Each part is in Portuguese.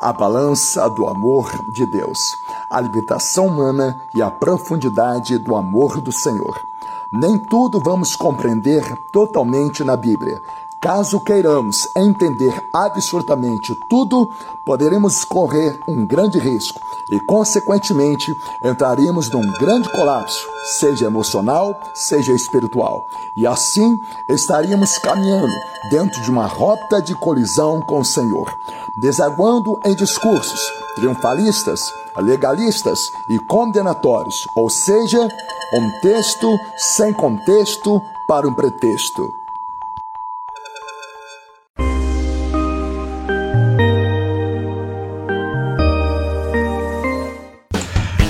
a balança do amor de Deus, a limitação humana e a profundidade do amor do Senhor. Nem tudo vamos compreender totalmente na Bíblia. Caso queiramos entender absolutamente tudo, poderemos correr um grande risco e, consequentemente, entraríamos num grande colapso, seja emocional, seja espiritual. E assim, estaríamos caminhando dentro de uma rota de colisão com o Senhor, desaguando em discursos triunfalistas, legalistas e condenatórios, ou seja, um texto sem contexto para um pretexto.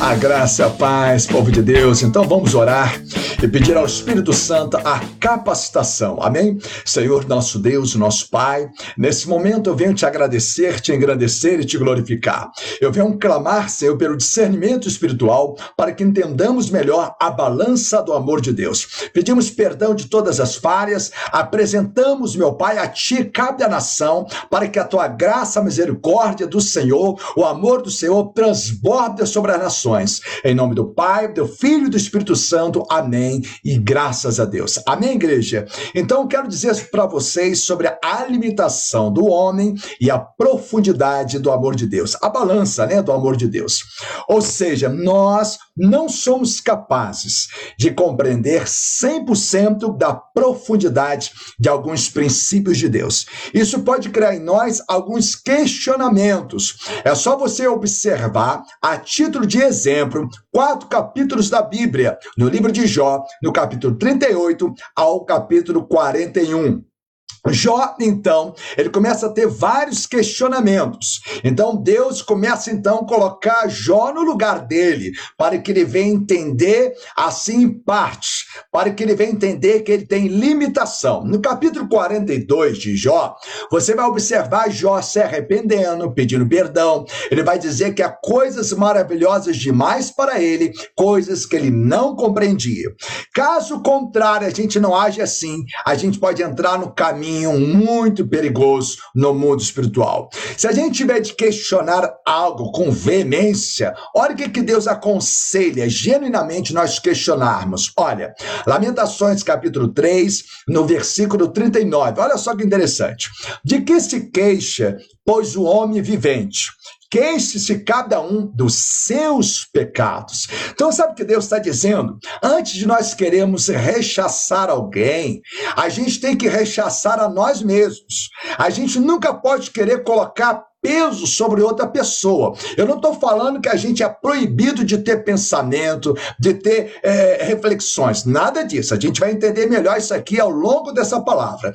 A graça, a paz, povo de Deus. Então vamos orar e pedir ao Espírito Santo a capacitação, amém? Senhor, nosso Deus, nosso Pai, nesse momento eu venho te agradecer, te engrandecer e te glorificar. Eu venho clamar, Senhor, pelo discernimento espiritual para que entendamos melhor a balança do amor de Deus. Pedimos perdão de todas as falhas, apresentamos, meu Pai, a ti cabe a nação, para que a tua graça, a misericórdia do Senhor, o amor do Senhor transborda sobre as nações. Em nome do Pai, do Filho e do Espírito Santo. Amém. E graças a Deus. Amém, igreja? Então, quero dizer para vocês sobre a limitação do homem e a profundidade do amor de Deus. A balança, né, do amor de Deus. Ou seja, nós não somos capazes de compreender 100% da profundidade de alguns princípios de Deus. Isso pode criar em nós alguns questionamentos. É só você observar, a título de exemplo, 4 capítulos da Bíblia, no livro de Jó, no capítulo 38 ao capítulo 41. Jó, então, ele começa a ter vários questionamentos. Então, Deus começa, então, a colocar Jó no lugar dele, para que ele venha entender, assim, em partes, para que ele venha entender que ele tem limitação. No capítulo 42 de Jó, você vai observar Jó se arrependendo, pedindo perdão. Ele vai dizer que há coisas maravilhosas demais para ele, coisas que ele não compreendia. Caso contrário, a gente não age assim, a gente pode entrar no caminho muito perigoso no mundo espiritual. Se a gente tiver de questionar algo com veemência, olha o que Deus aconselha genuinamente nós questionarmos. Olha, Lamentações capítulo 3, no versículo 39. Olha só que interessante. De que se queixa, pois o homem vivente? Queixe-se cada um dos seus pecados. Então, sabe o que Deus está dizendo? Antes de nós queremos rechaçar alguém, a gente tem que rechaçar a nós mesmos. A gente nunca pode querer colocar peso sobre outra pessoa. Eu não estou falando que a gente é proibido de ter pensamento, de ter reflexões, nada disso. A gente vai entender melhor isso aqui ao longo dessa palavra.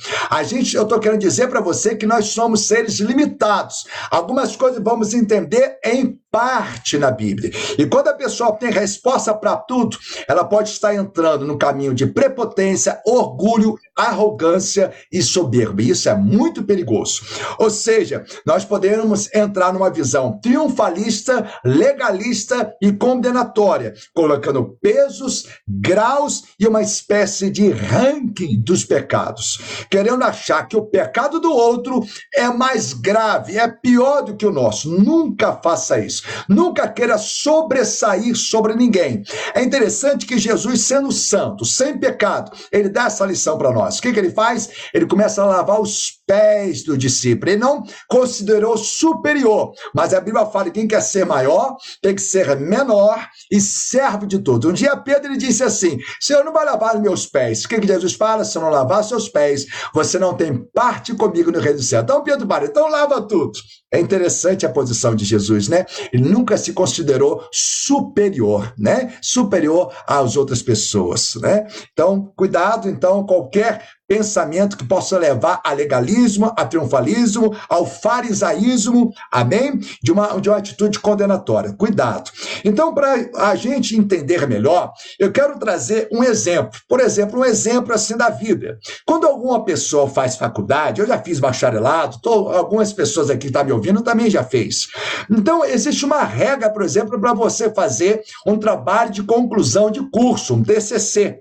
Eu estou querendo dizer para você que nós somos seres limitados. Algumas coisas vamos entender em parte na Bíblia. E quando a pessoa tem resposta para tudo, ela pode estar entrando no caminho de prepotência, orgulho, arrogância e soberba. Isso é muito perigoso. Ou seja, nós podemos entrar numa visão triunfalista, legalista e condenatória, colocando pesos, graus e uma espécie de ranking dos pecados, querendo achar que o pecado do outro é mais grave, é pior do que o nosso. Nunca faça isso. Nunca queira sobressair sobre ninguém. É interessante que Jesus, sendo santo, sem pecado, ele dá essa lição para nós. O que ele faz? Ele começa a lavar os pés do discípulo. Ele não considerou superior, mas a Bíblia fala que quem quer ser maior tem que ser menor e servo de todos. Um dia Pedro ele disse assim: Senhor, não vai lavar os meus pés. O que Jesus fala? Se eu não lavar seus pés, você não tem parte comigo no reino do céu. Então Pedro para, então lava tudo. É interessante a posição de Jesus, né? Ele nunca se considerou superior, né? Superior às outras pessoas, né? Então, cuidado, então, qualquer pensamento que possa levar a legalismo, a triunfalismo, ao farisaísmo, amém? De uma atitude condenatória. Cuidado. Então, para a gente entender melhor, eu quero trazer um exemplo. Por exemplo, um exemplo assim da vida. Quando alguma pessoa faz faculdade, eu já fiz bacharelado, algumas pessoas aqui que estão me ouvindo também já fez. Então, existe uma regra, por exemplo, para você fazer um trabalho de conclusão de curso, um TCC.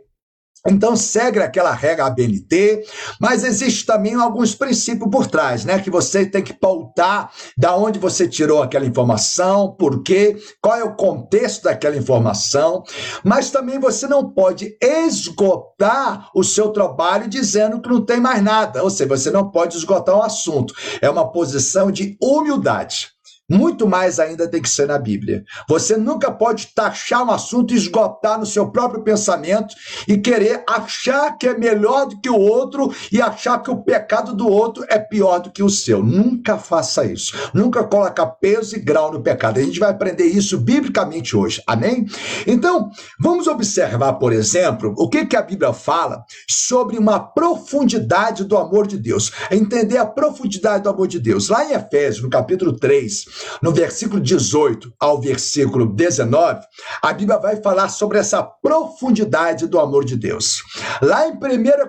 Então, segue aquela regra ABNT, mas existe também alguns princípios por trás, né? Que você tem que pautar da onde você tirou aquela informação, por quê, qual é o contexto daquela informação, mas também você não pode esgotar o seu trabalho dizendo que não tem mais nada, ou seja, você não pode esgotar o assunto. É uma posição de humildade. Muito mais ainda tem que ser na Bíblia. Você nunca pode taxar um assunto e esgotar no seu próprio pensamento e querer achar que é melhor do que o outro e achar que o pecado do outro é pior do que o seu. Nunca faça isso. Nunca coloca peso e grau no pecado. A gente vai aprender isso biblicamente hoje. Amém? Então, vamos observar, por exemplo, o que a Bíblia fala sobre uma profundidade do amor de Deus. Entender a profundidade do amor de Deus. Lá em Efésios, no capítulo 3, no versículo 18 ao versículo 19, a Bíblia vai falar sobre essa profundidade do amor de Deus. Lá em 1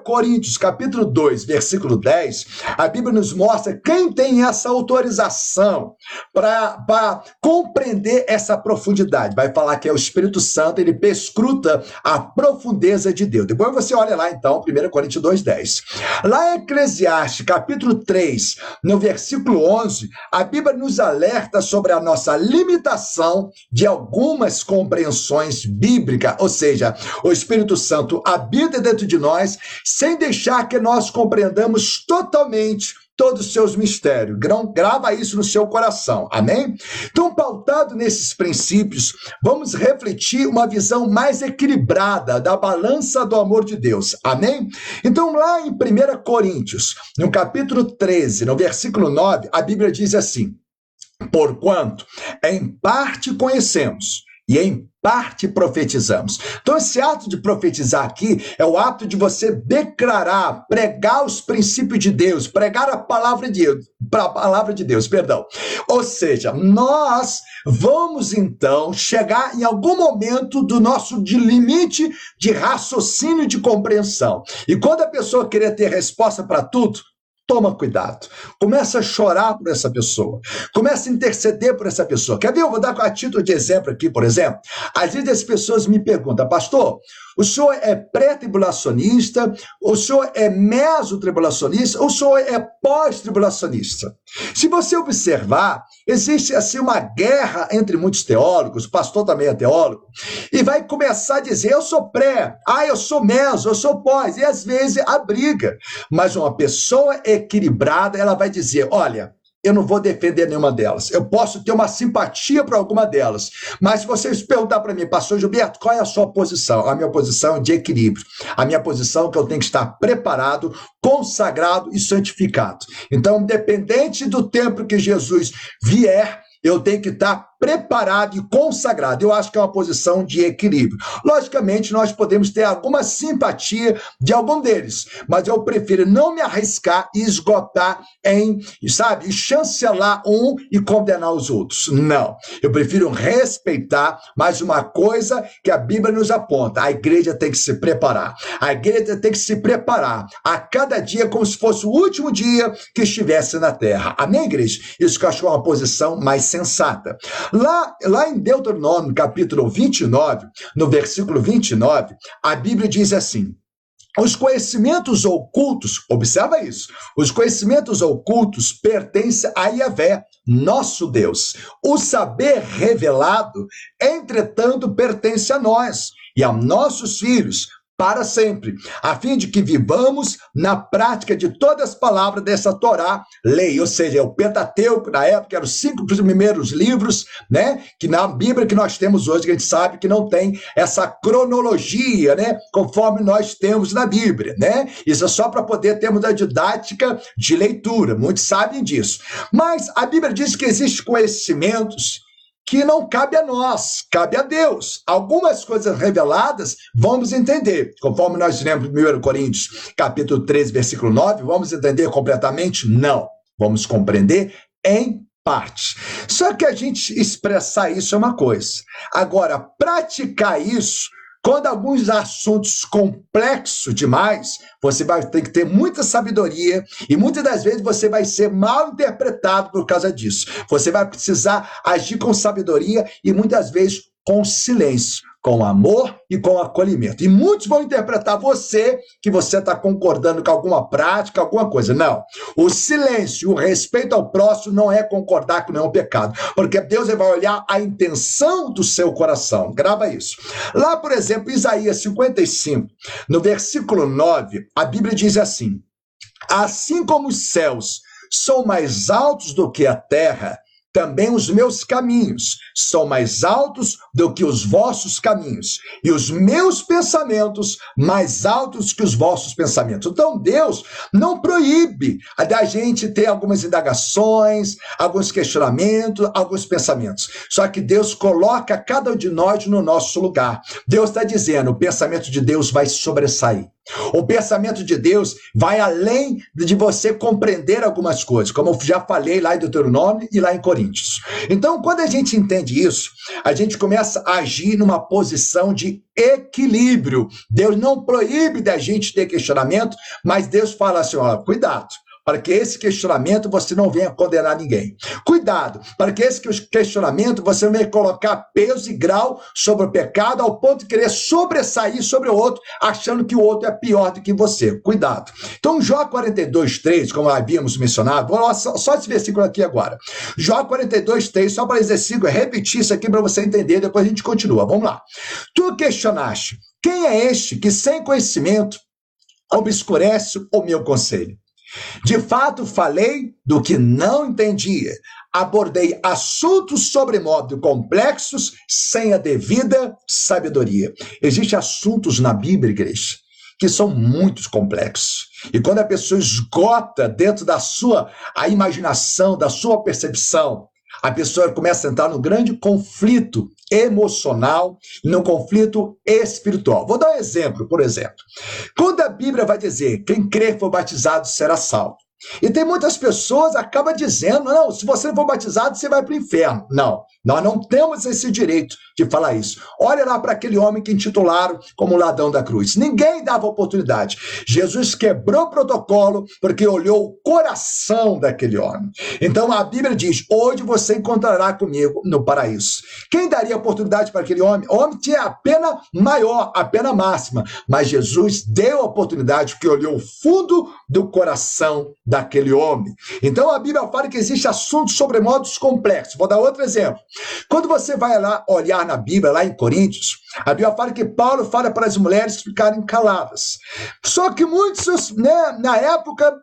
Coríntios, capítulo 2, versículo 10, a Bíblia nos mostra quem tem essa autorização para compreender essa profundidade. Vai falar que é o Espírito Santo, ele perscruta a profundeza de Deus. Depois você olha lá, então, 1 Coríntios 2, 10. Lá em Eclesiastes, capítulo 3, no versículo 11, a Bíblia nos alerta sobre a nossa limitação de algumas compreensões bíblicas, ou seja, o Espírito Santo habita dentro de nós sem deixar que nós compreendamos totalmente todos os seus mistérios. Grava isso no seu coração, amém? Então, pautado nesses princípios, vamos refletir uma visão mais equilibrada da balança do amor de Deus, amém? Então, lá em 1 Coríntios, no capítulo 13, no versículo 9, a Bíblia diz assim: porquanto, em parte conhecemos e em parte profetizamos. Então, esse ato de profetizar aqui é o ato de você declarar, pregar os princípios de Deus, pregar a palavra de Deus. Ou seja, nós vamos então chegar em algum momento do nosso limite de raciocínio e de compreensão. E quando a pessoa querer ter resposta para tudo, toma cuidado, começa a chorar por essa pessoa, começa a interceder por essa pessoa. Quer ver? Eu vou dar a título de exemplo aqui, por exemplo. Às vezes as pessoas me perguntam: pastor, o senhor é pré-tribulacionista, o senhor é meso-tribulacionista, o senhor é pós-tribulacionista? Se você observar, existe assim uma guerra entre muitos teólogos, o pastor também é teólogo, e vai começar a dizer: eu sou pré, eu sou meso, eu sou pós, e às vezes a briga. Mas uma pessoa equilibrada, ela vai dizer: olha, eu não vou defender nenhuma delas. Eu posso ter uma simpatia para alguma delas. Mas se vocês perguntar para mim: pastor Gilberto, qual é a sua posição? A minha posição é de equilíbrio. A minha posição é que eu tenho que estar preparado, consagrado e santificado. Então, independente do tempo que Jesus vier, eu tenho que estar preparado e consagrado. Eu acho que é uma posição de equilíbrio. Logicamente, nós podemos ter alguma simpatia de algum deles, mas eu prefiro não me arriscar e esgotar chancelar um e condenar os outros. Não. Eu prefiro respeitar, mas uma coisa que a Bíblia nos aponta: a igreja tem que se preparar. A igreja tem que se preparar a cada dia como se fosse o último dia que estivesse na terra. Amém, igreja? Isso que eu acho que é uma posição mais sensata. Lá em Deuteronômio, capítulo 29, no versículo 29, a Bíblia diz assim: os conhecimentos ocultos, observa isso, os conhecimentos ocultos pertencem a Yahvé, nosso Deus. O saber revelado, entretanto, pertence a nós e a nossos filhos, para sempre, a fim de que vivamos na prática de todas as palavras dessa Torá, lei, ou seja, o Pentateuco, na época, eram os 5 primeiros livros, né, que na Bíblia que nós temos hoje, que a gente sabe que não tem essa cronologia, né, conforme nós temos na Bíblia, né, isso é só para poder termos a didática de leitura, muitos sabem disso, mas a Bíblia diz que existem conhecimentos que não cabe a nós, cabe a Deus. Algumas coisas reveladas vamos entender, conforme nós lemos 1 Coríntios, capítulo 13, versículo 9, vamos entender completamente? Não. Vamos compreender em parte. Só que a gente expressar isso é uma coisa. Agora, praticar isso, quando alguns assuntos complexos demais, você vai ter que ter muita sabedoria e muitas das vezes você vai ser mal interpretado por causa disso. Você vai precisar agir com sabedoria e muitas vezes com silêncio, com amor e com acolhimento. E muitos vão interpretar você, que você está concordando com alguma prática, alguma coisa. Não. O silêncio, o respeito ao próximo não é concordar com nenhum pecado, porque Deus vai olhar a intenção do seu coração. Grava isso. Lá, por exemplo, Isaías 55, no versículo 9, a Bíblia diz assim: assim como os céus são mais altos do que a terra, também os meus caminhos são mais altos do que os vossos caminhos, e os meus pensamentos mais altos que os vossos pensamentos. Então Deus não proíbe da gente ter algumas indagações, alguns questionamentos, alguns pensamentos. Só que Deus coloca cada um de nós no nosso lugar. Deus está dizendo, o pensamento de Deus vai sobressair. O pensamento de Deus vai além de você compreender algumas coisas, como eu já falei lá em Deuteronômio e lá em Coríntios. Então, quando a gente entende isso, a gente começa a agir numa posição de equilíbrio. Deus não proíbe da gente ter questionamento, mas Deus fala assim, ó, cuidado, para que esse questionamento você não venha condenar ninguém. Cuidado, para que esse questionamento você não venha colocar peso e grau sobre o pecado ao ponto de querer sobressair sobre o outro, achando que o outro é pior do que você. Cuidado. Então, Jó 42:3, como havíamos mencionado, vou só esse versículo aqui agora. Jó 42:3, só para repetir isso aqui para você entender, depois a gente continua. Vamos lá. Tu questionaste, quem é este que sem conhecimento obscurece o meu conselho? De fato, falei do que não entendia, abordei assuntos sobremodo complexos sem a devida sabedoria. Existem assuntos na Bíblia, igreja, que são muito complexos. E quando a pessoa esgota dentro da sua imaginação, da sua percepção, a pessoa começa a entrar num grande conflito emocional, num conflito espiritual. Vou dar um exemplo, por exemplo. Quando a Bíblia vai dizer, quem crer for batizado será salvo. E tem muitas pessoas que acabam dizendo, não, se você não for batizado, você vai para o inferno. Não, nós não temos esse direito de falar isso. Olha lá para aquele homem que intitularam como ladrão da cruz. Ninguém dava oportunidade. Jesus quebrou o protocolo porque olhou o coração daquele homem. Então a Bíblia diz, hoje você encontrará comigo no paraíso. Quem daria oportunidade para aquele homem? O homem tinha a pena maior, a pena máxima. Mas Jesus deu a oportunidade porque olhou o fundo do coração daquele homem. Então a Bíblia fala que existe assuntos sobremodo complexos. Vou dar outro exemplo. Quando você vai lá olhar na Bíblia, lá em Coríntios, a Bíblia fala que Paulo fala para as mulheres ficarem caladas. Só que muitos, na época,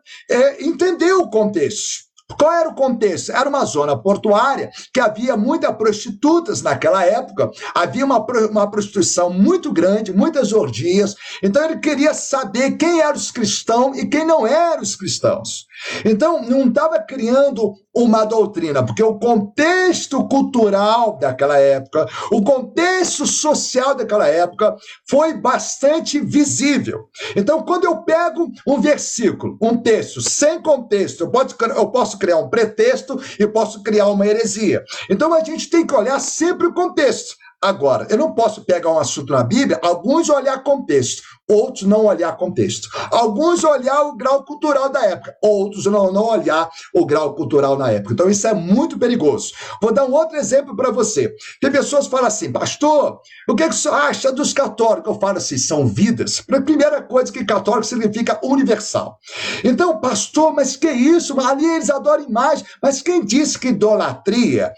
entendeu o contexto. Qual era o contexto? Era uma zona portuária que havia muitas prostitutas naquela época, havia uma prostituição muito grande, muitas orgias, então ele queria saber quem eram os cristãos e quem não eram os cristãos. Então, não estava criando uma doutrina, porque o contexto cultural daquela época, o contexto social daquela época foi bastante visível. Então, quando eu pego um versículo, um texto, sem contexto, eu posso criar um pretexto e posso criar uma heresia. Então, a gente tem que olhar sempre o contexto. Agora, eu não posso pegar um assunto na Bíblia, alguns olhar contexto, outros não olhar contexto. Alguns olhar o grau cultural da época, outros não olhar o grau cultural na época. Então isso é muito perigoso. Vou dar um outro exemplo para você. Tem pessoas que falam assim, pastor, o que é que você acha dos católicos? Eu falo assim, são vidas. A primeira coisa que católico significa universal. Então, pastor, mas que isso? Ali eles adoram imagem. Mas quem disse que idolatria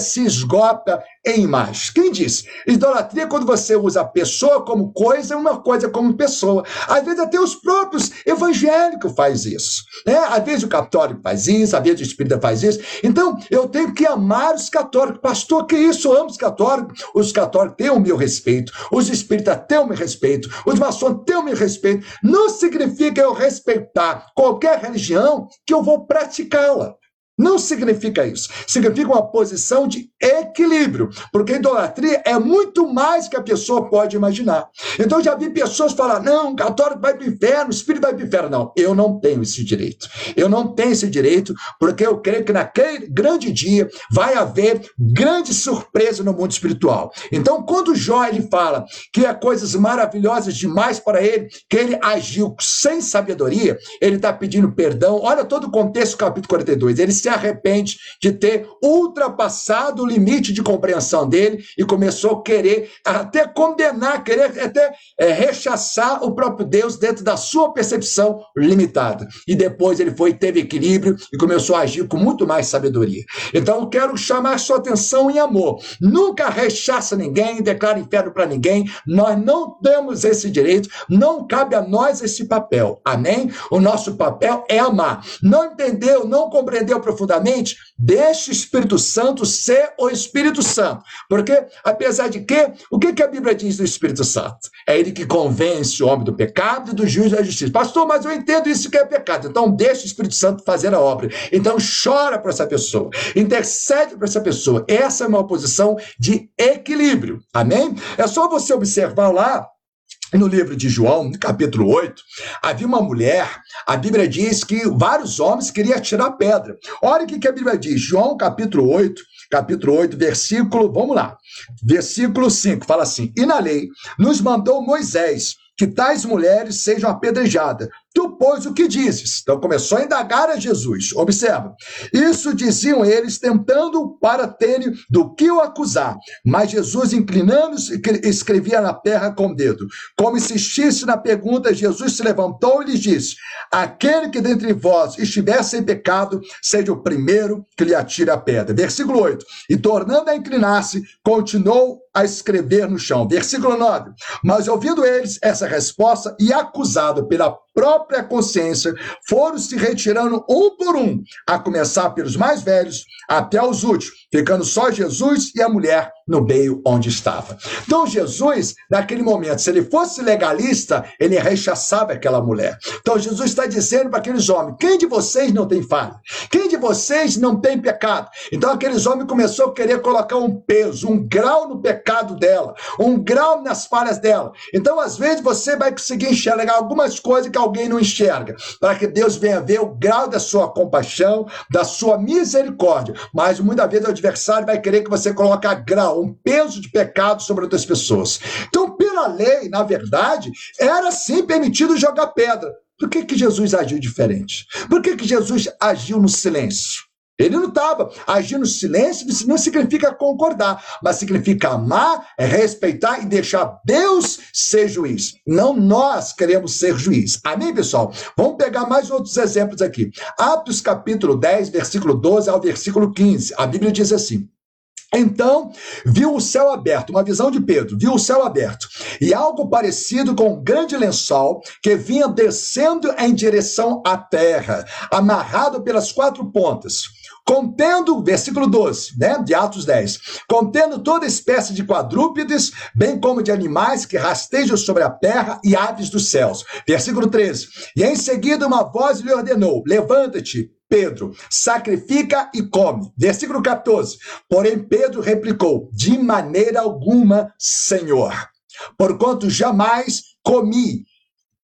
se esgota em imagem? Quem diz? Idolatria é quando você usa a pessoa como coisa, uma coisa como pessoa. Às vezes até os próprios evangélicos fazem isso. Né? Às vezes o católico faz isso, às vezes o espírita faz isso. Então, eu tenho que amar os católicos. Pastor, que isso? Eu amo os católicos. Os católicos têm o meu respeito. Os espíritas têm o meu respeito. Os maçons têm o meu respeito. Não significa eu respeitar qualquer religião que eu vou praticá-la. Não significa isso. Significa uma posição de equilíbrio, porque a idolatria é muito mais que a pessoa pode imaginar. Então já vi pessoas falar, não, o católico vai para o inferno, o espírito vai para o inferno. Não, eu não tenho esse direito. Eu não tenho esse direito, porque eu creio que naquele grande dia vai haver grande surpresa no mundo espiritual. Então quando Jó ele fala que há coisas maravilhosas demais para ele, que ele agiu sem sabedoria, ele está pedindo perdão. Olha todo o contexto do capítulo 42. Ele se arrepende de ter ultrapassado o limite de compreensão dele e começou a querer até condenar, querer até rechaçar o próprio Deus dentro da sua percepção limitada. E depois ele foi, teve equilíbrio e começou a agir com muito mais sabedoria. Então eu quero chamar sua atenção em amor. Nunca rechaça ninguém, declara inferno para ninguém. Nós não temos esse direito, não cabe a nós esse papel. Amém? O nosso papel é amar. Não entendeu, não compreendeu profundamente? Deixe o Espírito Santo ser o Espírito Santo. Porque, apesar de que, o que a Bíblia diz do Espírito Santo? É ele que convence o homem do pecado e do juiz da justiça. Pastor, mas eu entendo isso que é pecado. Então, deixa o Espírito Santo fazer a obra. Então, chora para essa pessoa. Intercede para essa pessoa. Essa é uma posição de equilíbrio. Amém? É só você observar lá, no livro de João, no capítulo 8, havia uma mulher, a Bíblia diz que vários homens queriam atirar pedra. Olha o que a Bíblia diz, João capítulo 8, versículo, vamos lá, versículo 5, fala assim: e na lei nos mandou Moisés que tais mulheres sejam apedrejadas. Tu, pois, o que dizes? Então começou a indagar a Jesus. Observa. Isso diziam eles, tentando para terem do que o acusar. Mas Jesus, inclinando-se, escrevia na terra com o dedo. Como insistisse na pergunta, Jesus se levantou e lhes disse: aquele que dentre vós estiver sem pecado, seja o primeiro que lhe atire a pedra. Versículo 8. E tornando a inclinar-se, continuou a escrever no chão. Versículo 9. Mas ouvindo eles essa resposta e acusado pela própria consciência, foram se retirando um por um, a começar pelos mais velhos até os últimos, ficando só Jesus e a mulher no meio onde estava. Então Jesus, naquele momento, se ele fosse legalista, ele rechaçava aquela mulher. Então Jesus está dizendo para aqueles homens: quem de vocês não tem falha? Quem de vocês não tem pecado? Então aqueles homens começaram a querer colocar um peso, um grau no pecado dela, um grau nas falhas dela. Então às vezes você vai conseguir enxergar algumas coisas que alguém não enxerga, para que Deus venha ver o grau da sua compaixão, da sua misericórdia. Mas muitas vezes o adversário vai querer que você coloque grau, um peso de pecado sobre outras pessoas. Então, pela lei, na verdade, era sim permitido jogar pedra. Por que que Jesus agiu diferente? Por que que Jesus agiu no silêncio? Ele não estava agindo no silêncio, isso não significa concordar, mas significa amar, respeitar e deixar Deus ser juiz. Não nós queremos ser juiz. Amém, pessoal? Vamos pegar mais outros exemplos aqui. Atos capítulo 10, versículo 12 ao versículo 15. A Bíblia diz assim: então, viu o céu aberto, uma visão de Pedro, viu o céu aberto, e algo parecido com um grande lençol que vinha descendo em direção à terra, amarrado pelas quatro pontas, contendo, versículo 12, né, de Atos 10, contendo toda espécie de quadrúpedes, bem como de animais que rastejam sobre a terra e aves dos céus. Versículo 13, e em seguida uma voz lhe ordenou: levanta-te, Pedro, sacrifica e come. Versículo 14, porém Pedro replicou: de maneira alguma, Senhor, porquanto jamais comi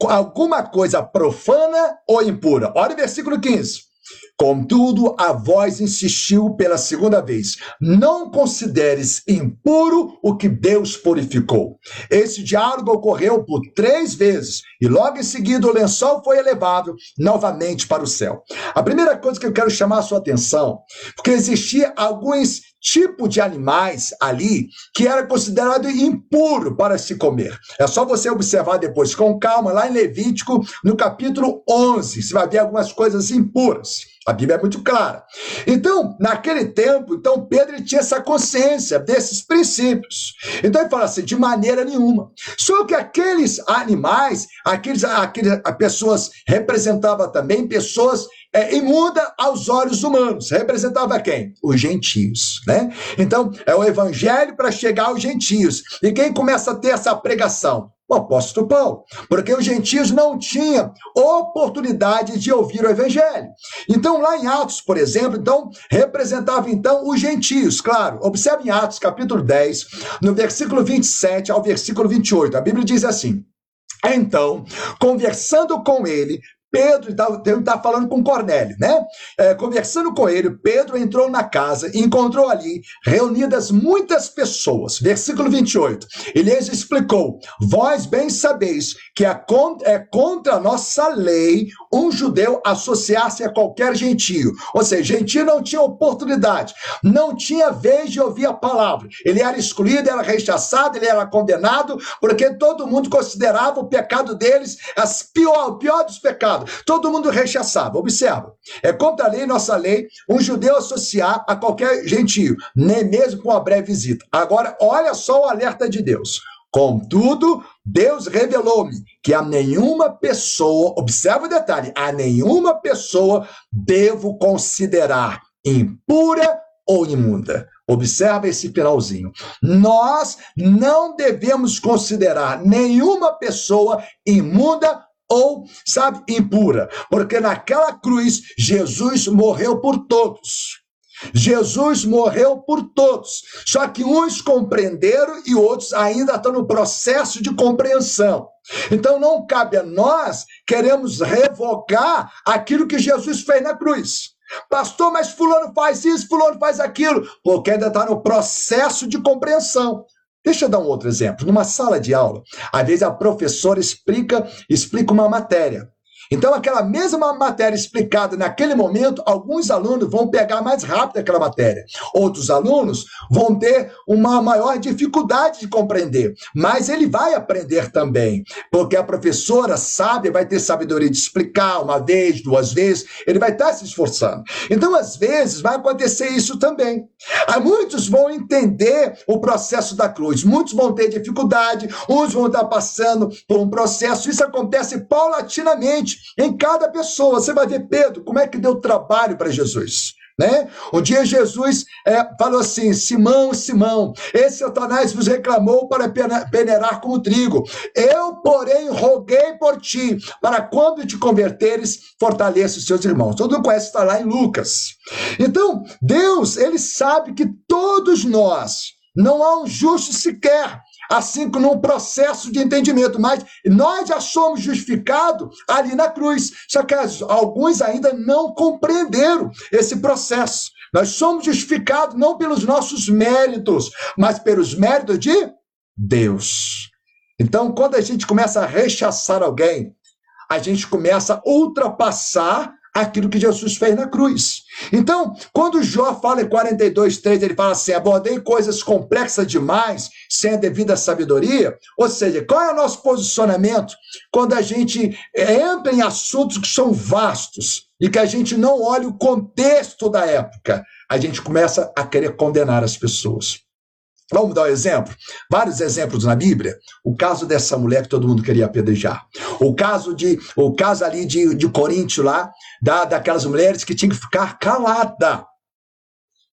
alguma coisa profana ou impura. Olha o versículo 15. Contudo, a voz insistiu pela segunda vez: não consideres impuro o que Deus purificou. Esse diálogo ocorreu por 3 vezes, e logo em seguida o lençol foi elevado novamente para o céu. A primeira coisa que eu quero chamar a sua atenção, porque existia alguns tipo de animais ali que era considerado impuro para se comer. É só você observar depois com calma lá em Levítico, no capítulo 11, você vai ver algumas coisas impuras. A Bíblia é muito clara. Então, naquele tempo, então Pedro tinha essa consciência desses princípios. Então ele fala assim: de maneira nenhuma. Só que aqueles animais, aquelas pessoas representavam também pessoas imuda aos olhos humanos. Representava quem? Os gentios, né? Então, é o evangelho para chegar aos gentios. E quem começa a ter essa pregação? O apóstolo Paulo, porque os gentios não tinham oportunidade de ouvir o evangelho. Então, lá em Atos, por exemplo, então, representava então os gentios, claro. Observe em Atos, capítulo 10, no versículo 27 ao versículo 28. A Bíblia diz assim: então, conversando com ele, Pedro está falando com Cornélio, né? Conversando com ele, Pedro entrou na casa e encontrou ali reunidas muitas pessoas. Versículo 28. Ele lhes explicou: vós bem sabeis que é contra a nossa lei um judeu associar-se a qualquer gentio. Ou seja, gentio não tinha oportunidade, não tinha vez de ouvir a palavra. Ele era excluído, era rechaçado, ele era condenado, porque todo mundo considerava o pecado deles o pior dos pecados. Todo mundo rechaçava. Observa, é contra a lei, nossa lei, um judeu associar a qualquer gentio, nem mesmo com uma breve visita. Agora, olha só o alerta de Deus. Contudo, Deus revelou-me que a nenhuma pessoa, observa o detalhe, a nenhuma pessoa devo considerar impura ou imunda. Observa esse finalzinho. Nós não devemos considerar nenhuma pessoa imunda ou, sabe, impura, porque naquela cruz Jesus morreu por todos. Jesus morreu por todos, só que uns compreenderam e outros ainda estão no processo de compreensão. Então não cabe a nós queremos revogar aquilo que Jesus fez na cruz. Pastor, mas fulano faz isso, fulano faz aquilo, porque ainda está no processo de compreensão. Deixa eu dar um outro exemplo. Numa sala de aula, às vezes a professora explica uma matéria. Então, aquela mesma matéria explicada naquele momento, alguns alunos vão pegar mais rápido aquela matéria. Outros alunos vão ter uma maior dificuldade de compreender. Mas ele vai aprender também, porque a professora sabe, vai ter sabedoria de explicar uma vez, duas vezes, ele vai estar se esforçando. Então, às vezes, vai acontecer isso também. Muitos vão entender o processo da cruz, muitos vão ter dificuldade, uns vão estar passando por um processo. Isso acontece paulatinamente. Em cada pessoa, você vai ver Pedro, como é que deu trabalho para Jesus, né? Um dia Jesus falou assim: Simão, Simão, esse Satanás vos reclamou para peneirar como trigo. Eu, porém, roguei por ti, para quando te converteres, fortaleça os seus irmãos. Todo mundo conhece, está lá em Lucas. Então, Deus, ele sabe que todos nós, não há um justo sequer, assim como num processo de entendimento, mas nós já somos justificados ali na cruz, só que alguns ainda não compreenderam esse processo. Nós somos justificados não pelos nossos méritos, mas pelos méritos de Deus. Então, quando a gente começa a rechaçar alguém, a gente começa a ultrapassar aquilo que Jesus fez na cruz. Então, quando Jó fala em 42:3, ele fala assim: abordei coisas complexas demais, sem a devida sabedoria. Ou seja, qual é o nosso posicionamento quando a gente entra em assuntos que são vastos e que a gente não olha o contexto da época? A gente começa a querer condenar as pessoas. Vamos dar um exemplo? Vários exemplos na Bíblia. O caso dessa mulher que todo mundo queria apedrejar. O caso ali de Coríntio lá, daquelas mulheres que tinham que ficar calada.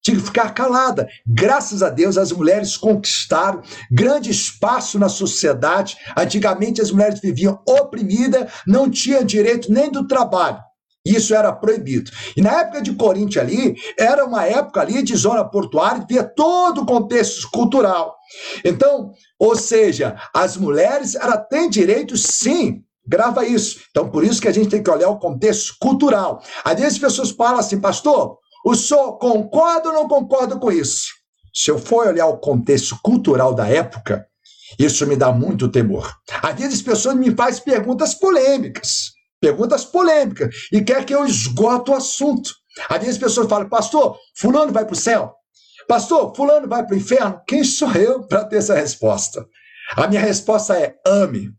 Tinha que ficar calada. Graças a Deus, as mulheres conquistaram grande espaço na sociedade. Antigamente, as mulheres viviam oprimidas, não tinham direito nem do trabalho. Isso era proibido. E na época de Coríntio ali, era uma época ali de zona portuária, via todo o contexto cultural. Então, ou seja, as mulheres, ela tem direito sim, grava isso. Então, por isso que a gente tem que olhar o contexto cultural. Às vezes as pessoas falam assim: pastor, o senhor concorda ou não concorda com isso? Se eu for olhar o contexto cultural da época, isso me dá muito temor. Às vezes as pessoas me fazem perguntas polêmicas, e quer que eu esgote o assunto. Às vezes as pessoas falam: pastor, fulano vai para o céu? Pastor, fulano vai para o inferno? Quem sou eu para ter essa resposta? A minha resposta é: ame,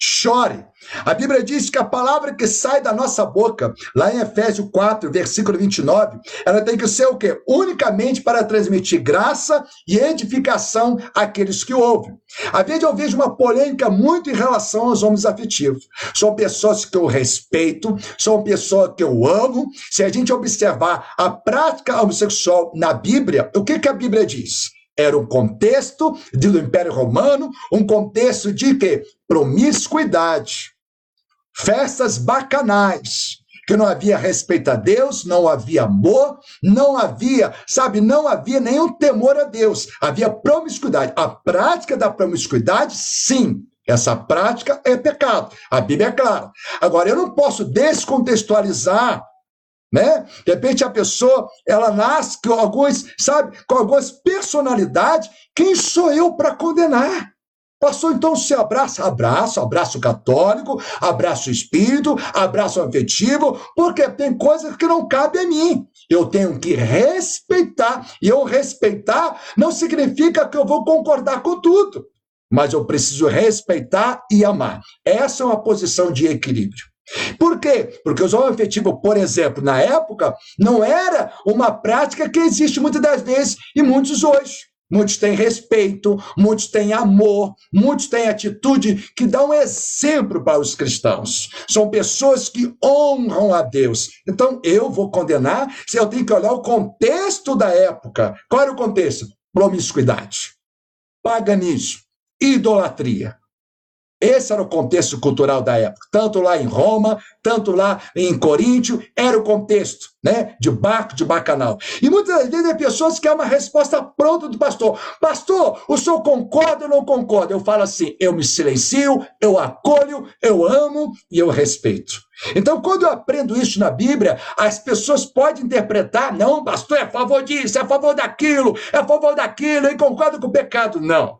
chore. A Bíblia diz que a palavra que sai da nossa boca, lá em Efésios 4, versículo 29, ela tem que ser o quê? Unicamente para transmitir graça e edificação àqueles que ouvem. Às vezes eu vejo uma polêmica muito em relação aos homens afetivos. São pessoas que eu respeito, são pessoas que eu amo. Se a gente observar a prática homossexual na Bíblia, o que a Bíblia diz? Era um contexto do Império Romano, um contexto de quê? Promiscuidade, festas bacanais, que não havia respeito a Deus, não havia amor, não havia, não havia nenhum temor a Deus, havia promiscuidade. A prática da promiscuidade, sim, essa prática é pecado, a Bíblia é clara. Agora, eu não posso descontextualizar, né? De repente a pessoa, ela nasce com algumas personalidades. Quem sou eu para condenar? Pastor, então, se abraça, abraço católico, abraço espírito, abraço afetivo, porque tem coisas que não cabem a mim. Eu tenho que respeitar, e eu respeitar não significa que eu vou concordar com tudo, mas eu preciso respeitar e amar. Essa é uma posição de equilíbrio. Por quê? Porque o zoom afetivo, por exemplo, na época, não era uma prática que existe muitas das vezes, e muitos hoje. Muitos têm respeito, muitos têm amor, muitos têm atitude que dá um exemplo para os cristãos. São pessoas que honram a Deus. Então, eu vou condenar se eu tenho que olhar o contexto da época. Qual era o contexto? Promiscuidade, paganismo, idolatria. Esse era o contexto cultural da época, tanto lá em Roma, tanto lá em Coríntio, era o contexto, né, de barco, de bacanal. E muitas das vezes tem pessoas que é uma resposta pronta do pastor. Pastor, o senhor concorda ou não concorda? Eu falo assim, eu me silencio, eu acolho, eu amo e eu respeito. Então, quando eu aprendo isso na Bíblia, as pessoas podem interpretar, não, pastor, é a favor disso, é a favor daquilo, e concorda com o pecado. Não.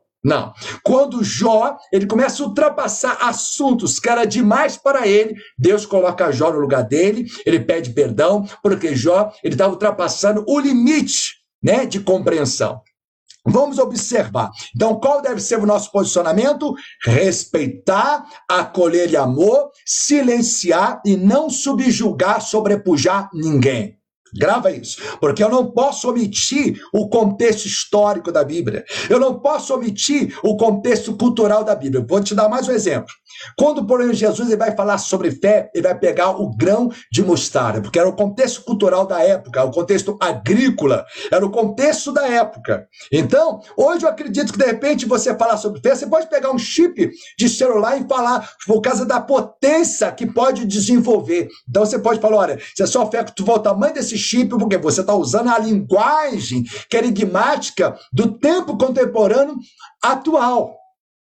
Quando Jó, ele começa a ultrapassar assuntos que era demais para ele, Deus coloca Jó no lugar dele, ele pede perdão, porque Jó, ele estava ultrapassando o limite, né, de compreensão. Vamos observar. Então, qual deve ser o nosso posicionamento? Respeitar, acolher e amor, silenciar e não subjugar, sobrepujar ninguém. Grava isso, porque eu não posso omitir o contexto histórico da Bíblia. Eu não posso omitir o contexto cultural da Bíblia. Vou te dar mais um exemplo. Quando, por exemplo, Jesus ele vai falar sobre fé, ele vai pegar o grão de mostarda, porque era o contexto cultural da época, era o contexto agrícola, era o contexto da época. Então, hoje eu acredito que, de repente, você falar sobre fé, você pode pegar um chip de celular e falar por causa da potência que pode desenvolver. Então, você pode falar, olha, se é só fé que tu vê o tamanho desse chip, porque você está usando a linguagem querigmática do tempo contemporâneo atual,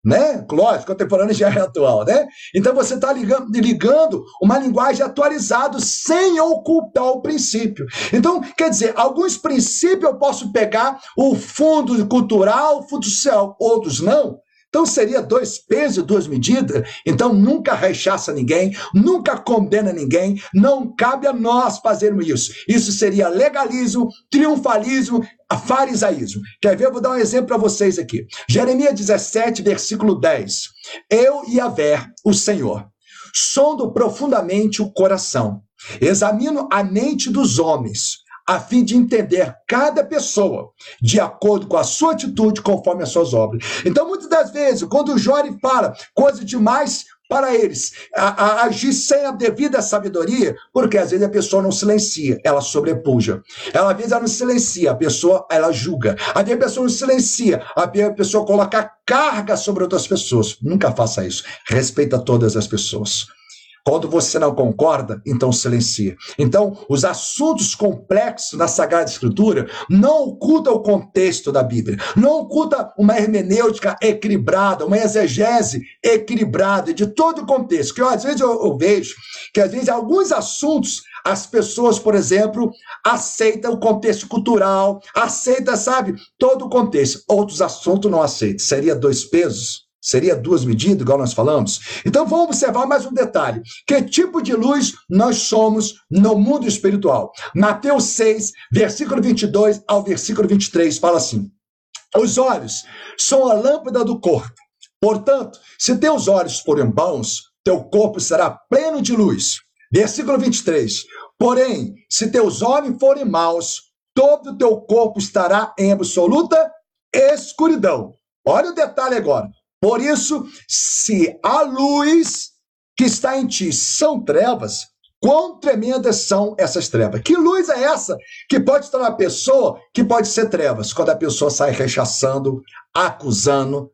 né? Lógico, contemporâneo já é atual, né? Então você está ligando uma linguagem atualizada sem ocultar o princípio. Então, quer dizer, alguns princípios eu posso pegar o fundo cultural, o fundo social, outros não. Então seria dois pesos e duas medidas. Então nunca rechaça ninguém, nunca condena ninguém, não cabe a nós fazermos isso. Isso seria legalismo, triunfalismo, farisaísmo. Quer ver? Eu vou dar um exemplo para vocês aqui. Jeremias 17, versículo 10. Eu, Yahvé, o Senhor, sondo profundamente o coração, examino a mente dos homens, a fim de entender cada pessoa de acordo com a sua atitude, conforme as suas obras. Então, muitas das vezes, quando o Jó fala coisa demais para eles, agir sem a devida sabedoria, porque às vezes a pessoa não silencia, ela sobrepuja. Às vezes ela não silencia, a pessoa ela julga. Às vezes a pessoa não silencia, a pessoa coloca carga sobre outras pessoas. Nunca faça isso. Respeita todas as pessoas. Quando você não concorda, então silencia. Então, os assuntos complexos na Sagrada Escritura não ocultam o contexto da Bíblia, não oculta uma hermenêutica equilibrada, uma exegese equilibrada de todo o contexto. Que às vezes eu vejo que às vezes alguns assuntos as pessoas, por exemplo, aceitam o contexto cultural, aceitam, sabe, todo o contexto. Outros assuntos não aceitam. Seria dois pesos? Seria duas medidas, igual nós falamos? Então vamos observar mais um detalhe. Que tipo de luz nós somos no mundo espiritual? Mateus 6, versículo 22 ao versículo 23, fala assim. Os olhos são a lâmpada do corpo. Portanto, se teus olhos forem bons, teu corpo será pleno de luz. Versículo 23. Porém, se teus olhos forem maus, todo o teu corpo estará em absoluta escuridão. Olha o detalhe agora. Por isso, se a luz que está em ti são trevas, quão tremendas são essas trevas? Que luz é essa que pode estar na pessoa, que pode ser trevas? Quando a pessoa sai rechaçando, acusando,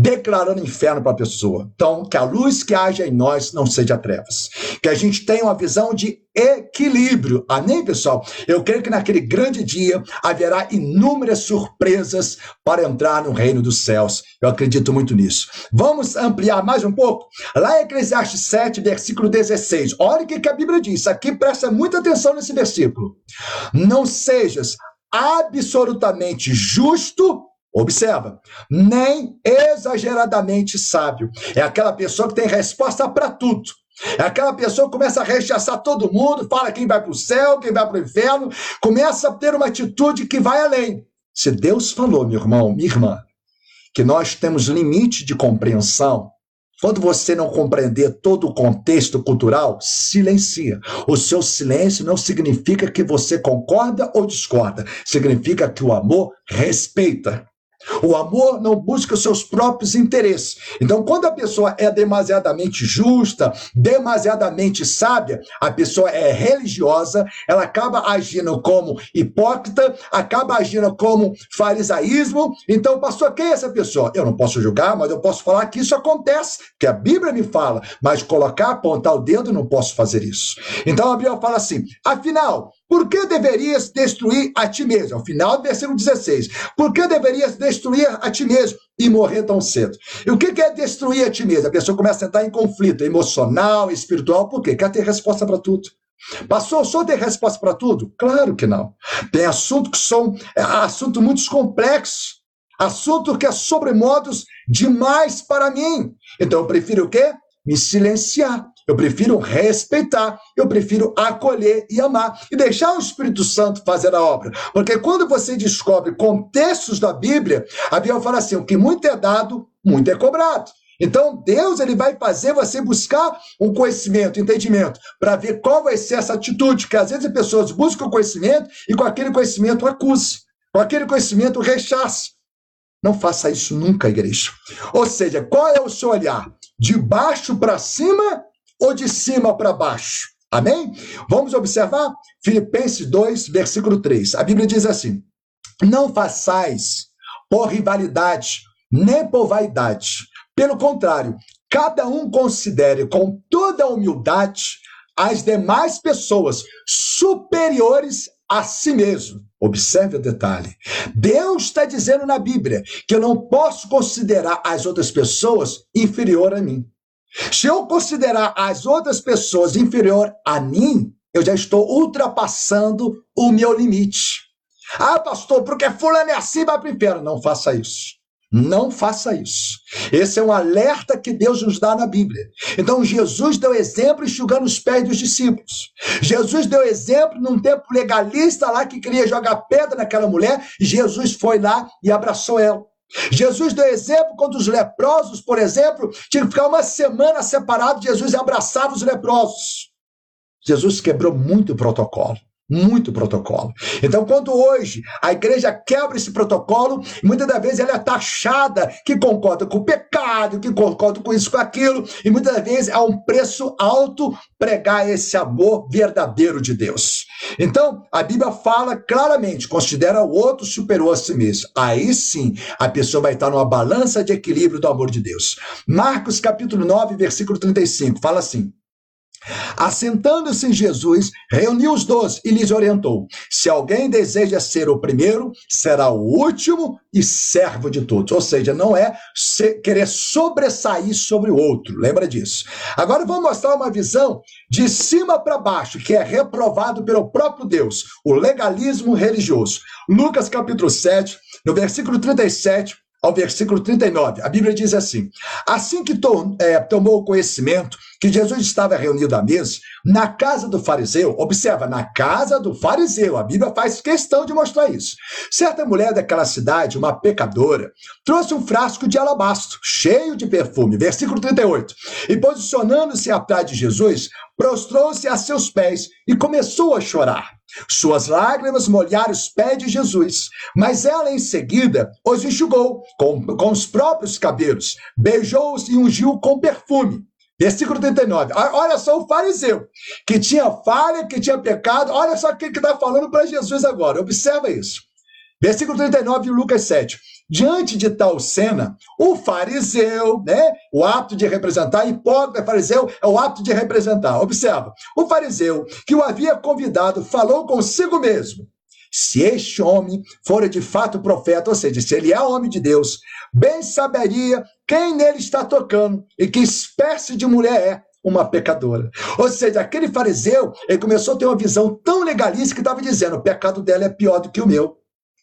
declarando inferno para a pessoa. Então, que a luz que haja em nós não seja trevas. Que a gente tenha uma visão de equilíbrio. Amém, pessoal? Eu creio que naquele grande dia haverá inúmeras surpresas para entrar no reino dos céus. Eu acredito muito nisso. Vamos ampliar mais um pouco? Lá em Eclesiastes 7, versículo 16. Olha o que a Bíblia diz. Aqui presta muita atenção nesse versículo. Não sejas absolutamente justo Observa, nem exageradamente sábio. É aquela pessoa que tem resposta para tudo. É aquela pessoa que começa a rechaçar todo mundo, fala quem vai para o céu, quem vai para o inferno, começa a ter uma atitude que vai além. Se Deus falou, meu irmão, minha irmã, que nós temos limite de compreensão, quando você não compreender todo o contexto cultural, silencia. O seu silêncio não significa que você concorda ou discorda. Significa que o amor respeita. O amor não busca os seus próprios interesses. Então, quando a pessoa é demasiadamente justa, demasiadamente sábia, a pessoa é religiosa, ela acaba agindo como hipócrita, acaba agindo como farisaísmo. Então, pastor, quem é essa pessoa? Eu não posso julgar, mas eu posso falar que isso acontece, que a Bíblia me fala, mas colocar, apontar o dedo, não posso fazer isso. Então, a Bíblia fala assim, afinal, por que deverias destruir a ti mesmo? Ao final do versículo 16. Por que deverias destruir a ti mesmo e morrer tão cedo? E o que é destruir a ti mesmo? A pessoa começa a entrar em conflito emocional, espiritual. Por quê? Quer ter resposta para tudo. Passou só ter resposta para tudo? Claro que não. Tem assuntos que são assuntos muito complexos. Assunto que é sobremodos demais para mim. Então eu prefiro o quê? Me silenciar. Eu prefiro respeitar, eu prefiro acolher e amar. E deixar o Espírito Santo fazer a obra. Porque quando você descobre contextos da Bíblia, a Bíblia fala assim, o que muito é dado, muito é cobrado. Então Deus ele vai fazer você buscar um conhecimento, entendimento, para ver qual vai ser essa atitude. Porque às vezes as pessoas buscam o conhecimento e com aquele conhecimento acusam. Com aquele conhecimento rechaçam. Não faça isso nunca, igreja. Ou seja, qual é o seu olhar? De baixo para cima ou de cima para baixo? Amém? Vamos observar? Filipenses 2, versículo 3. A Bíblia diz assim, não façais por rivalidade, nem por vaidade. Pelo contrário, cada um considere com toda a humildade as demais pessoas superiores a si mesmo. Observe o detalhe. Deus está dizendo na Bíblia que eu não posso considerar as outras pessoas inferior a mim. Se eu considerar as outras pessoas inferior a mim, eu já estou ultrapassando o meu limite. Ah, pastor, porque fulano é assim, vai para o inferno. Não faça isso. Não faça isso. Esse é um alerta que Deus nos dá na Bíblia. Então, Jesus deu exemplo enxugando os pés dos discípulos. Jesus deu exemplo num tempo legalista lá que queria jogar pedra naquela mulher. Jesus foi lá e abraçou ela. Jesus deu exemplo quando os leprosos, por exemplo, tinham que ficar uma semana separados. Jesus abraçava os leprosos. Jesus quebrou muito o protocolo. Muito protocolo. Então, quando hoje a igreja quebra esse protocolo, muitas das vezes ela é taxada que concorda com o pecado, que concorda com isso, com aquilo, e muitas das vezes é um preço alto pregar esse amor verdadeiro de Deus. Então, a Bíblia fala claramente, considera o outro superior a si mesmo. Aí sim, a pessoa vai estar numa balança de equilíbrio do amor de Deus. Marcos capítulo 9, versículo 35, fala assim, assentando-se Jesus, reuniu os 12 e lhes orientou, se alguém deseja ser o primeiro, será o último e servo de todos. Ou seja, não é querer sobressair sobre o outro, lembra disso. Agora vou mostrar uma visão de cima para baixo, que é reprovado pelo próprio Deus, o legalismo religioso. Lucas capítulo 7, no versículo 37, ao versículo 39, a Bíblia diz assim, assim que tomou o conhecimento que Jesus estava reunido à mesa, na casa do fariseu, observa, na casa do fariseu, a Bíblia faz questão de mostrar isso. Certa mulher daquela cidade, uma pecadora, trouxe um frasco de alabastro, cheio de perfume, versículo 38, e posicionando-se atrás de Jesus, prostrou-se a seus pés e começou a chorar. Suas lágrimas molharam os pés de Jesus, mas ela em seguida os enxugou com os próprios cabelos, beijou-os e ungiu com perfume. Versículo 39, olha só o fariseu, que tinha falha, que tinha pecado, olha só o que está falando para Jesus agora, observa isso. Versículo 39 de Lucas 7, diante de tal cena, o fariseu, né? O apto de representar, hipócrita fariseu é o apto de representar. Observa, o fariseu que o havia convidado falou consigo mesmo. Se este homem fora de fato profeta, ou seja, se ele é homem de Deus, bem saberia quem nele está tocando e que espécie de mulher é. Uma pecadora. Ou seja, aquele fariseu, ele começou a ter uma visão tão legalista que estava dizendo, o pecado dela é pior do que o meu.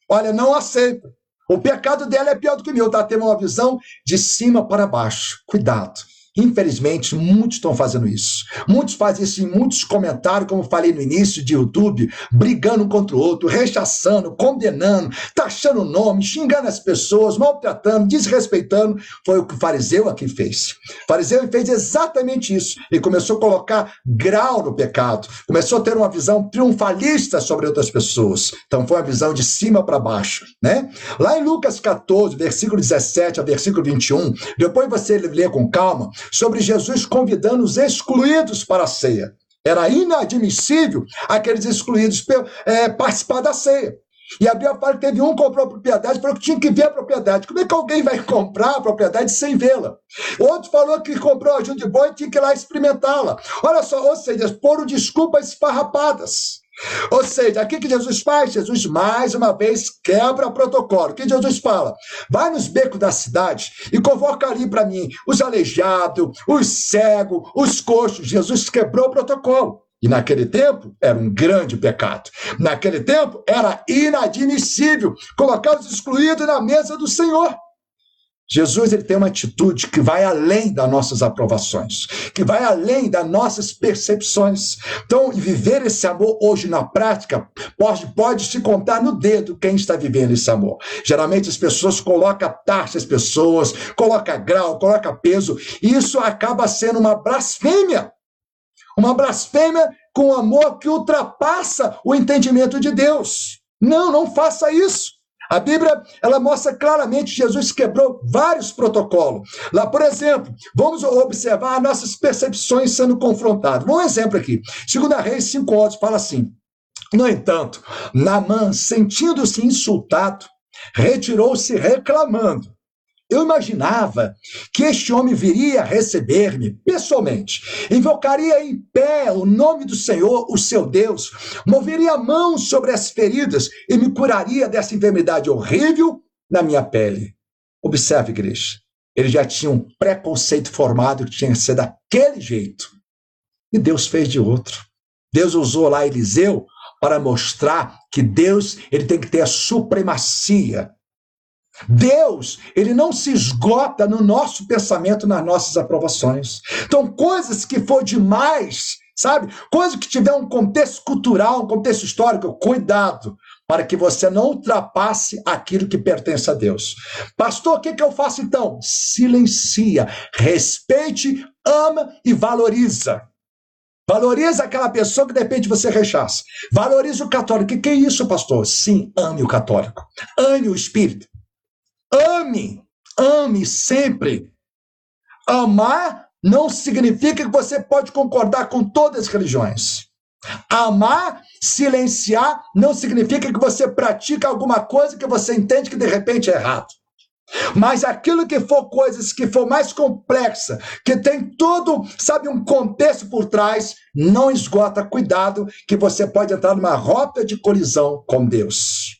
Olha, não aceito. O pecado dela é pior do que o meu, tá? Tendo uma visão de cima para baixo. Cuidado. Infelizmente, muitos estão fazendo isso. Muitos fazem isso em muitos comentários, como falei no início, de YouTube, brigando um contra o outro, rechaçando, condenando, taxando o nome, xingando as pessoas, maltratando, desrespeitando. Foi o que o fariseu aqui fez. O fariseu fez exatamente isso. Ele começou a colocar grau no pecado. Começou a ter uma visão triunfalista sobre outras pessoas. Então, foi uma visão de cima para baixo, né? Lá em Lucas 14, versículo 17 ao versículo 21, depois você lê com calma, sobre Jesus convidando os excluídos para a ceia. Era inadmissível aqueles excluídos participar da ceia. E a Bíblia fala que teve um que comprou a propriedade, falou que tinha que ver a propriedade. Como é que alguém vai comprar a propriedade sem vê-la? Outro falou que comprou a junta de boi e tinha que ir lá experimentá-la. Olha só, ou seja, foram desculpas esfarrapadas. Ou seja, o que Jesus faz? Jesus, mais uma vez, quebra o protocolo. O que Jesus fala? Vai nos becos da cidade e convoca ali para mim os aleijados, os cegos, os coxos. Jesus quebrou o protocolo. E naquele tempo, era um grande pecado. Naquele tempo, era inadmissível colocar os excluídos na mesa do Senhor. Jesus, ele tem uma atitude que vai além das nossas aprovações, que vai além das nossas percepções. Então, viver esse amor hoje na prática pode se contar no dedo quem está vivendo esse amor. Geralmente as pessoas colocam taxas, as pessoas colocam grau, colocam peso, e isso acaba sendo uma blasfêmia. Uma blasfêmia com amor que ultrapassa o entendimento de Deus. Não, não faça isso. A Bíblia, ela mostra claramente que Jesus quebrou vários protocolos. Lá, por exemplo, vamos observar nossas percepções sendo confrontadas. Um exemplo aqui. 2 Reis 5:11 fala assim: no entanto, Naamã, sentindo-se insultado, retirou-se reclamando. Eu imaginava que este homem viria receber-me pessoalmente, invocaria em pé o nome do Senhor, o seu Deus, moveria a mão sobre as feridas e me curaria dessa enfermidade horrível na minha pele. Observe, igreja, ele já tinha um preconceito formado que tinha que ser daquele jeito. E Deus fez de outro. Deus usou lá Eliseu para mostrar que Deus, ele tem que ter a supremacia. Deus, ele não se esgota no nosso pensamento, nas nossas aprovações. Então, coisas que for demais, sabe? Coisas que tiver um contexto cultural, um contexto histórico, cuidado, para que você não ultrapasse aquilo que pertence a Deus. Pastor, o que eu faço então? Silencia, respeite, ama e valoriza. Valoriza aquela pessoa que de repente você rechaça. Valoriza o católico. O que é isso, pastor? Sim, ame o católico. Ame o espírito. Ame sempre. Amar não significa que você pode concordar com todas as religiões. Amar, silenciar, não significa que você pratica alguma coisa que você entende que de repente é errado. Mas aquilo que for coisas que for mais complexa, que tem todo, sabe, um contexto por trás, não esgota, cuidado, que você pode entrar numa rota de colisão com Deus.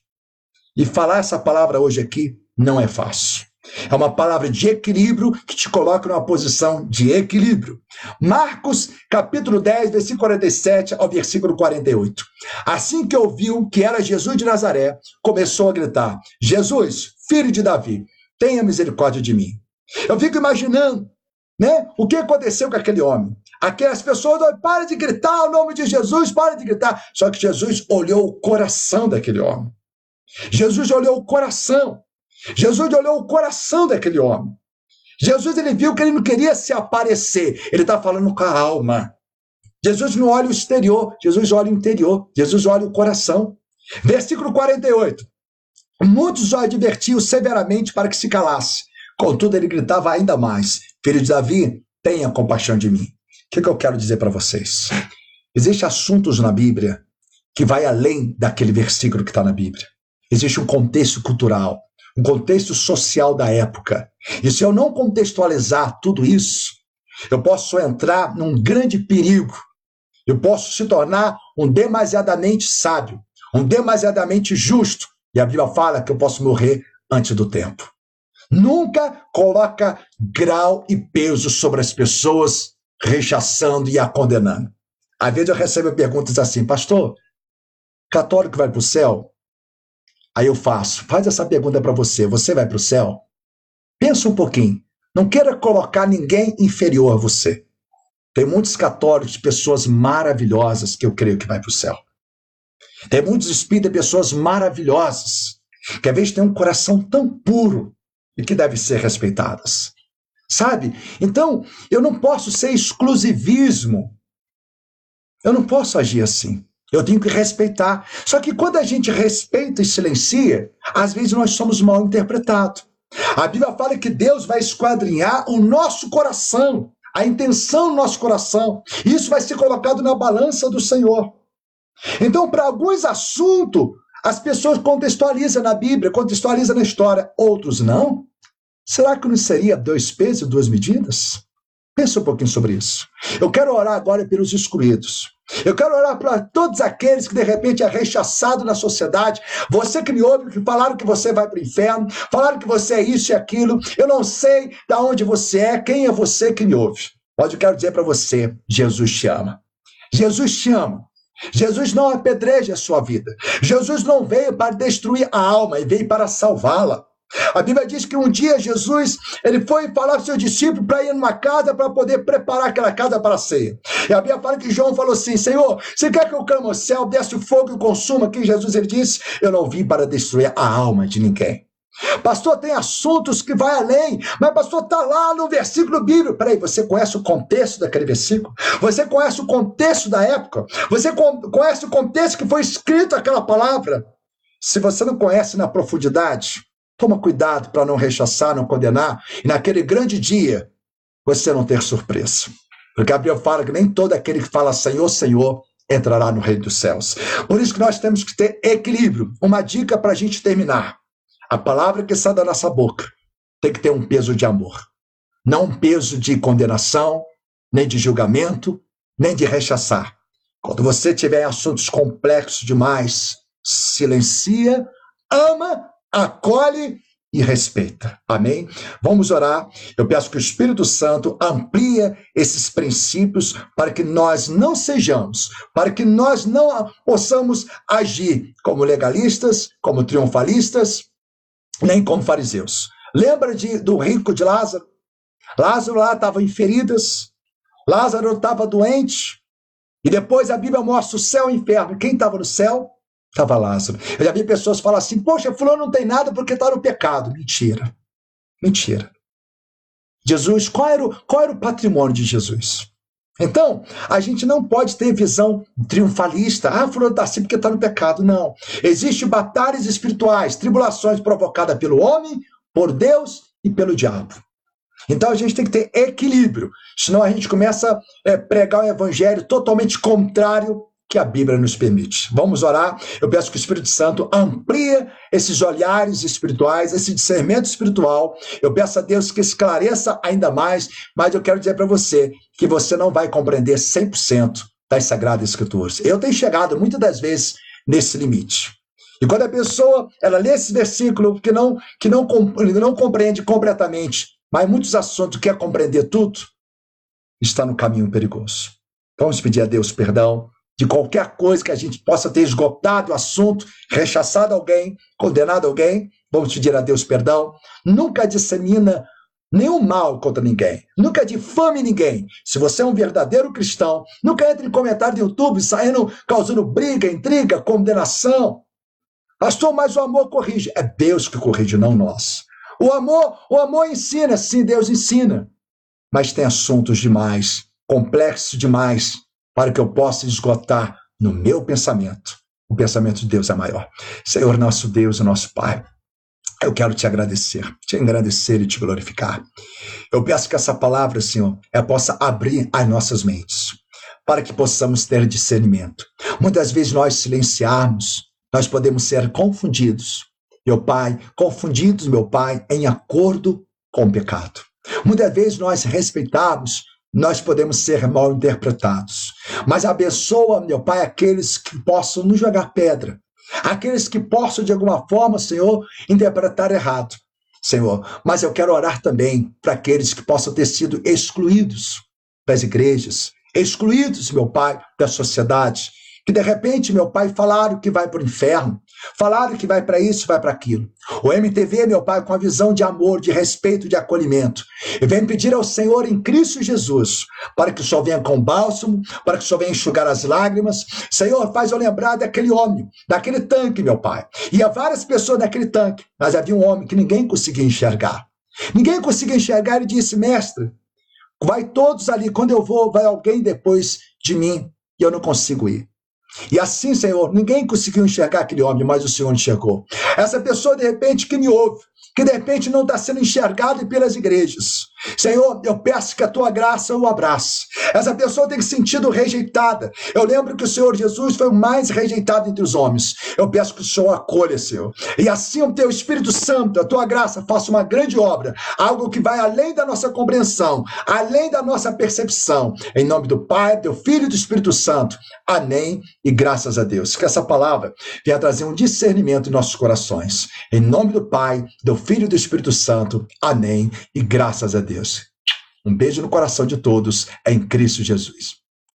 E falar essa palavra hoje aqui não é fácil. É uma palavra de equilíbrio que te coloca numa posição de equilíbrio. Marcos, capítulo 10, versículo 47 ao versículo 48. Assim que ouviu que era Jesus de Nazaré, começou a gritar: Jesus, filho de Davi, tenha misericórdia de mim. Eu fico imaginando, né, o que aconteceu com aquele homem. Aquelas pessoas: para de gritar o nome de Jesus, para de gritar. Só que Jesus olhou o coração daquele homem. Jesus olhou o coração. Jesus olhou o coração daquele homem. Jesus, ele viu que ele não queria se aparecer. Ele está falando com a alma. Jesus não olha o exterior. Jesus olha o interior. Jesus olha o coração. Versículo 48. Muitos o advertiam severamente para que se calasse. Contudo, ele gritava ainda mais: Filho de Davi, tenha compaixão de mim. O que eu quero dizer para vocês? Existem assuntos na Bíblia que vai além daquele versículo que está na Bíblia. Existe um contexto cultural, um contexto social da época. E se eu não contextualizar tudo isso, eu posso entrar num grande perigo. Eu posso se tornar um demasiadamente sábio, um demasiadamente justo. E a Bíblia fala que eu posso morrer antes do tempo. Nunca coloca grau e peso sobre as pessoas, rechaçando e a condenando. Às vezes eu recebo perguntas assim: pastor, católico vai para o céu? Aí eu faz essa pergunta para você: você vai para o céu? Pensa um pouquinho. Não queira colocar ninguém inferior a você. Tem muitos católicos, pessoas maravilhosas, que eu creio que vai para o céu. Tem muitos espíritas, pessoas maravilhosas, que às vezes têm um coração tão puro e que devem ser respeitadas. Sabe? Então, eu não posso ser exclusivismo. Eu não posso agir assim. Eu tenho que respeitar. Só que quando a gente respeita e silencia, às vezes nós somos mal interpretados. A Bíblia fala que Deus vai esquadrinhar o nosso coração, a intenção do nosso coração. Isso vai ser colocado na balança do Senhor. Então, para alguns assuntos, as pessoas contextualizam na Bíblia, contextualizam na história. Outros não. Será que não seria dois pesos e duas medidas? Pensa um pouquinho sobre isso. Eu quero orar agora pelos excluídos. Eu quero orar para todos aqueles que de repente é rechaçado na sociedade. Você que me ouve, que falaram que você vai para o inferno, falaram que você é isso e aquilo. Eu não sei de onde você é, quem é você que me ouve. Mas eu quero dizer para você, Jesus te ama. Jesus te ama. Jesus não apedreja a sua vida. Jesus não veio para destruir a alma, ele veio para salvá-la. A Bíblia diz que um dia Jesus, ele foi falar para os seus discípulos para ir numa casa para poder preparar aquela casa para a ceia. E a Bíblia fala que João falou assim: Senhor, você quer que eu clame ao céu, desce o fogo e consuma? Que Jesus, ele disse: eu não vim para destruir a alma de ninguém. Pastor, tem assuntos que vai além, mas pastor, está lá no versículo bíblico. Peraí, você conhece o contexto daquele versículo? Você conhece o contexto da época? Você conhece o contexto que foi escrito aquela palavra? Se você não conhece na profundidade, toma cuidado para não rechaçar, não condenar. E naquele grande dia, você não ter surpresa. Porque a Bíblia fala que nem todo aquele que fala Senhor, Senhor, entrará no reino dos céus. Por isso que nós temos que ter equilíbrio. Uma dica para a gente terminar. A palavra que sai da nossa boca tem que ter um peso de amor. Não um peso de condenação, nem de julgamento, nem de rechaçar. Quando você tiver assuntos complexos demais, silencia, ama, acolhe e respeita. Amém? Vamos orar. Eu peço que o Espírito Santo amplie esses princípios para que nós não sejamos, para que nós não possamos agir como legalistas, como triunfalistas, nem como fariseus. Lembra do rico de Lázaro? Lázaro lá estava em feridas, Lázaro estava doente, e depois a Bíblia mostra o céu e o inferno. Quem estava no céu? Estava Lázaro. Eu já vi pessoas falar assim: poxa, fulano não tem nada porque está no pecado. Mentira. Mentira. Jesus, qual era o patrimônio de Jesus? Então, a gente não pode ter visão triunfalista. Ah, fulano está assim porque está no pecado. Não. Existem batalhas espirituais, tribulações provocadas pelo homem, por Deus e pelo diabo. Então a gente tem que ter equilíbrio. Senão a gente começa a pregar um evangelho totalmente contrário que a Bíblia nos permite. Vamos orar. Eu peço que o Espírito Santo amplie esses olhares espirituais, esse discernimento espiritual. Eu peço a Deus que esclareça ainda mais, mas eu quero dizer para você que você não vai compreender 100% das Sagradas Escrituras. Eu tenho chegado muitas das vezes nesse limite. E quando a pessoa ela lê esse versículo que não compreende completamente, mas muitos assuntos quer compreender tudo, está no caminho perigoso. Vamos pedir a Deus perdão de qualquer coisa que a gente possa ter esgotado o assunto, rechaçado alguém, condenado alguém. Vamos pedir a Deus perdão. Nunca dissemina nenhum mal contra ninguém. Nunca difame ninguém. Se você é um verdadeiro cristão, nunca entre em comentário do YouTube saindo, causando briga, intriga, condenação. Pastor, mas o amor corrige. É Deus que corrige, não nós. O amor ensina, sim, Deus ensina. Mas tem assuntos demais, complexos demais, para que eu possa esgotar no meu pensamento. O pensamento de Deus é maior. Senhor, nosso Deus e nosso Pai, eu quero te agradecer e te glorificar. Eu peço que essa palavra, Senhor, ela possa abrir as nossas mentes, para que possamos ter discernimento. Muitas vezes nós silenciarmos, nós podemos ser confundidos, meu Pai, em acordo com o pecado. Muitas vezes nós respeitarmos, nós podemos ser mal interpretados. Mas abençoa, meu Pai, aqueles que possam nos jogar pedra. Aqueles que possam, de alguma forma, Senhor, interpretar errado. Senhor, mas eu quero orar também para aqueles que possam ter sido excluídos das igrejas, excluídos, meu Pai, da sociedade, que de repente, meu pai, falaram que vai para o inferno, falaram que vai para isso, vai para aquilo. O MTV, meu pai, com a visão de amor, de respeito, de acolhimento, e vem pedir ao Senhor em Cristo Jesus, para que o Senhor venha com bálsamo, para que o Senhor venha enxugar as lágrimas. Senhor, faz eu lembrar daquele homem, daquele tanque, meu pai. E há várias pessoas naquele tanque, mas havia um homem que ninguém conseguia enxergar. Ninguém conseguia enxergar e disse, mestre, vai todos ali, quando eu vou, vai alguém depois de mim, e eu não consigo ir. E assim, Senhor, ninguém conseguiu enxergar aquele homem, mas o Senhor enxergou. Essa pessoa, de repente, que me ouve, que de repente não está sendo enxergada pelas igrejas. Senhor, eu peço que a Tua graça o abrace. Essa pessoa tem sentido rejeitada. Eu lembro que o Senhor Jesus foi o mais rejeitado entre os homens. Eu peço que o Senhor acolha, Senhor. E assim o Teu Espírito Santo, a Tua graça, faça uma grande obra. Algo que vai além da nossa compreensão, além da nossa percepção. Em nome do Pai, do Filho e do Espírito Santo. Amém e graças a Deus. Que essa palavra venha trazer um discernimento em nossos corações. Em nome do Pai, do Filho e do Espírito Santo. Amém e graças a Deus. Um beijo no coração de todos, em Cristo Jesus.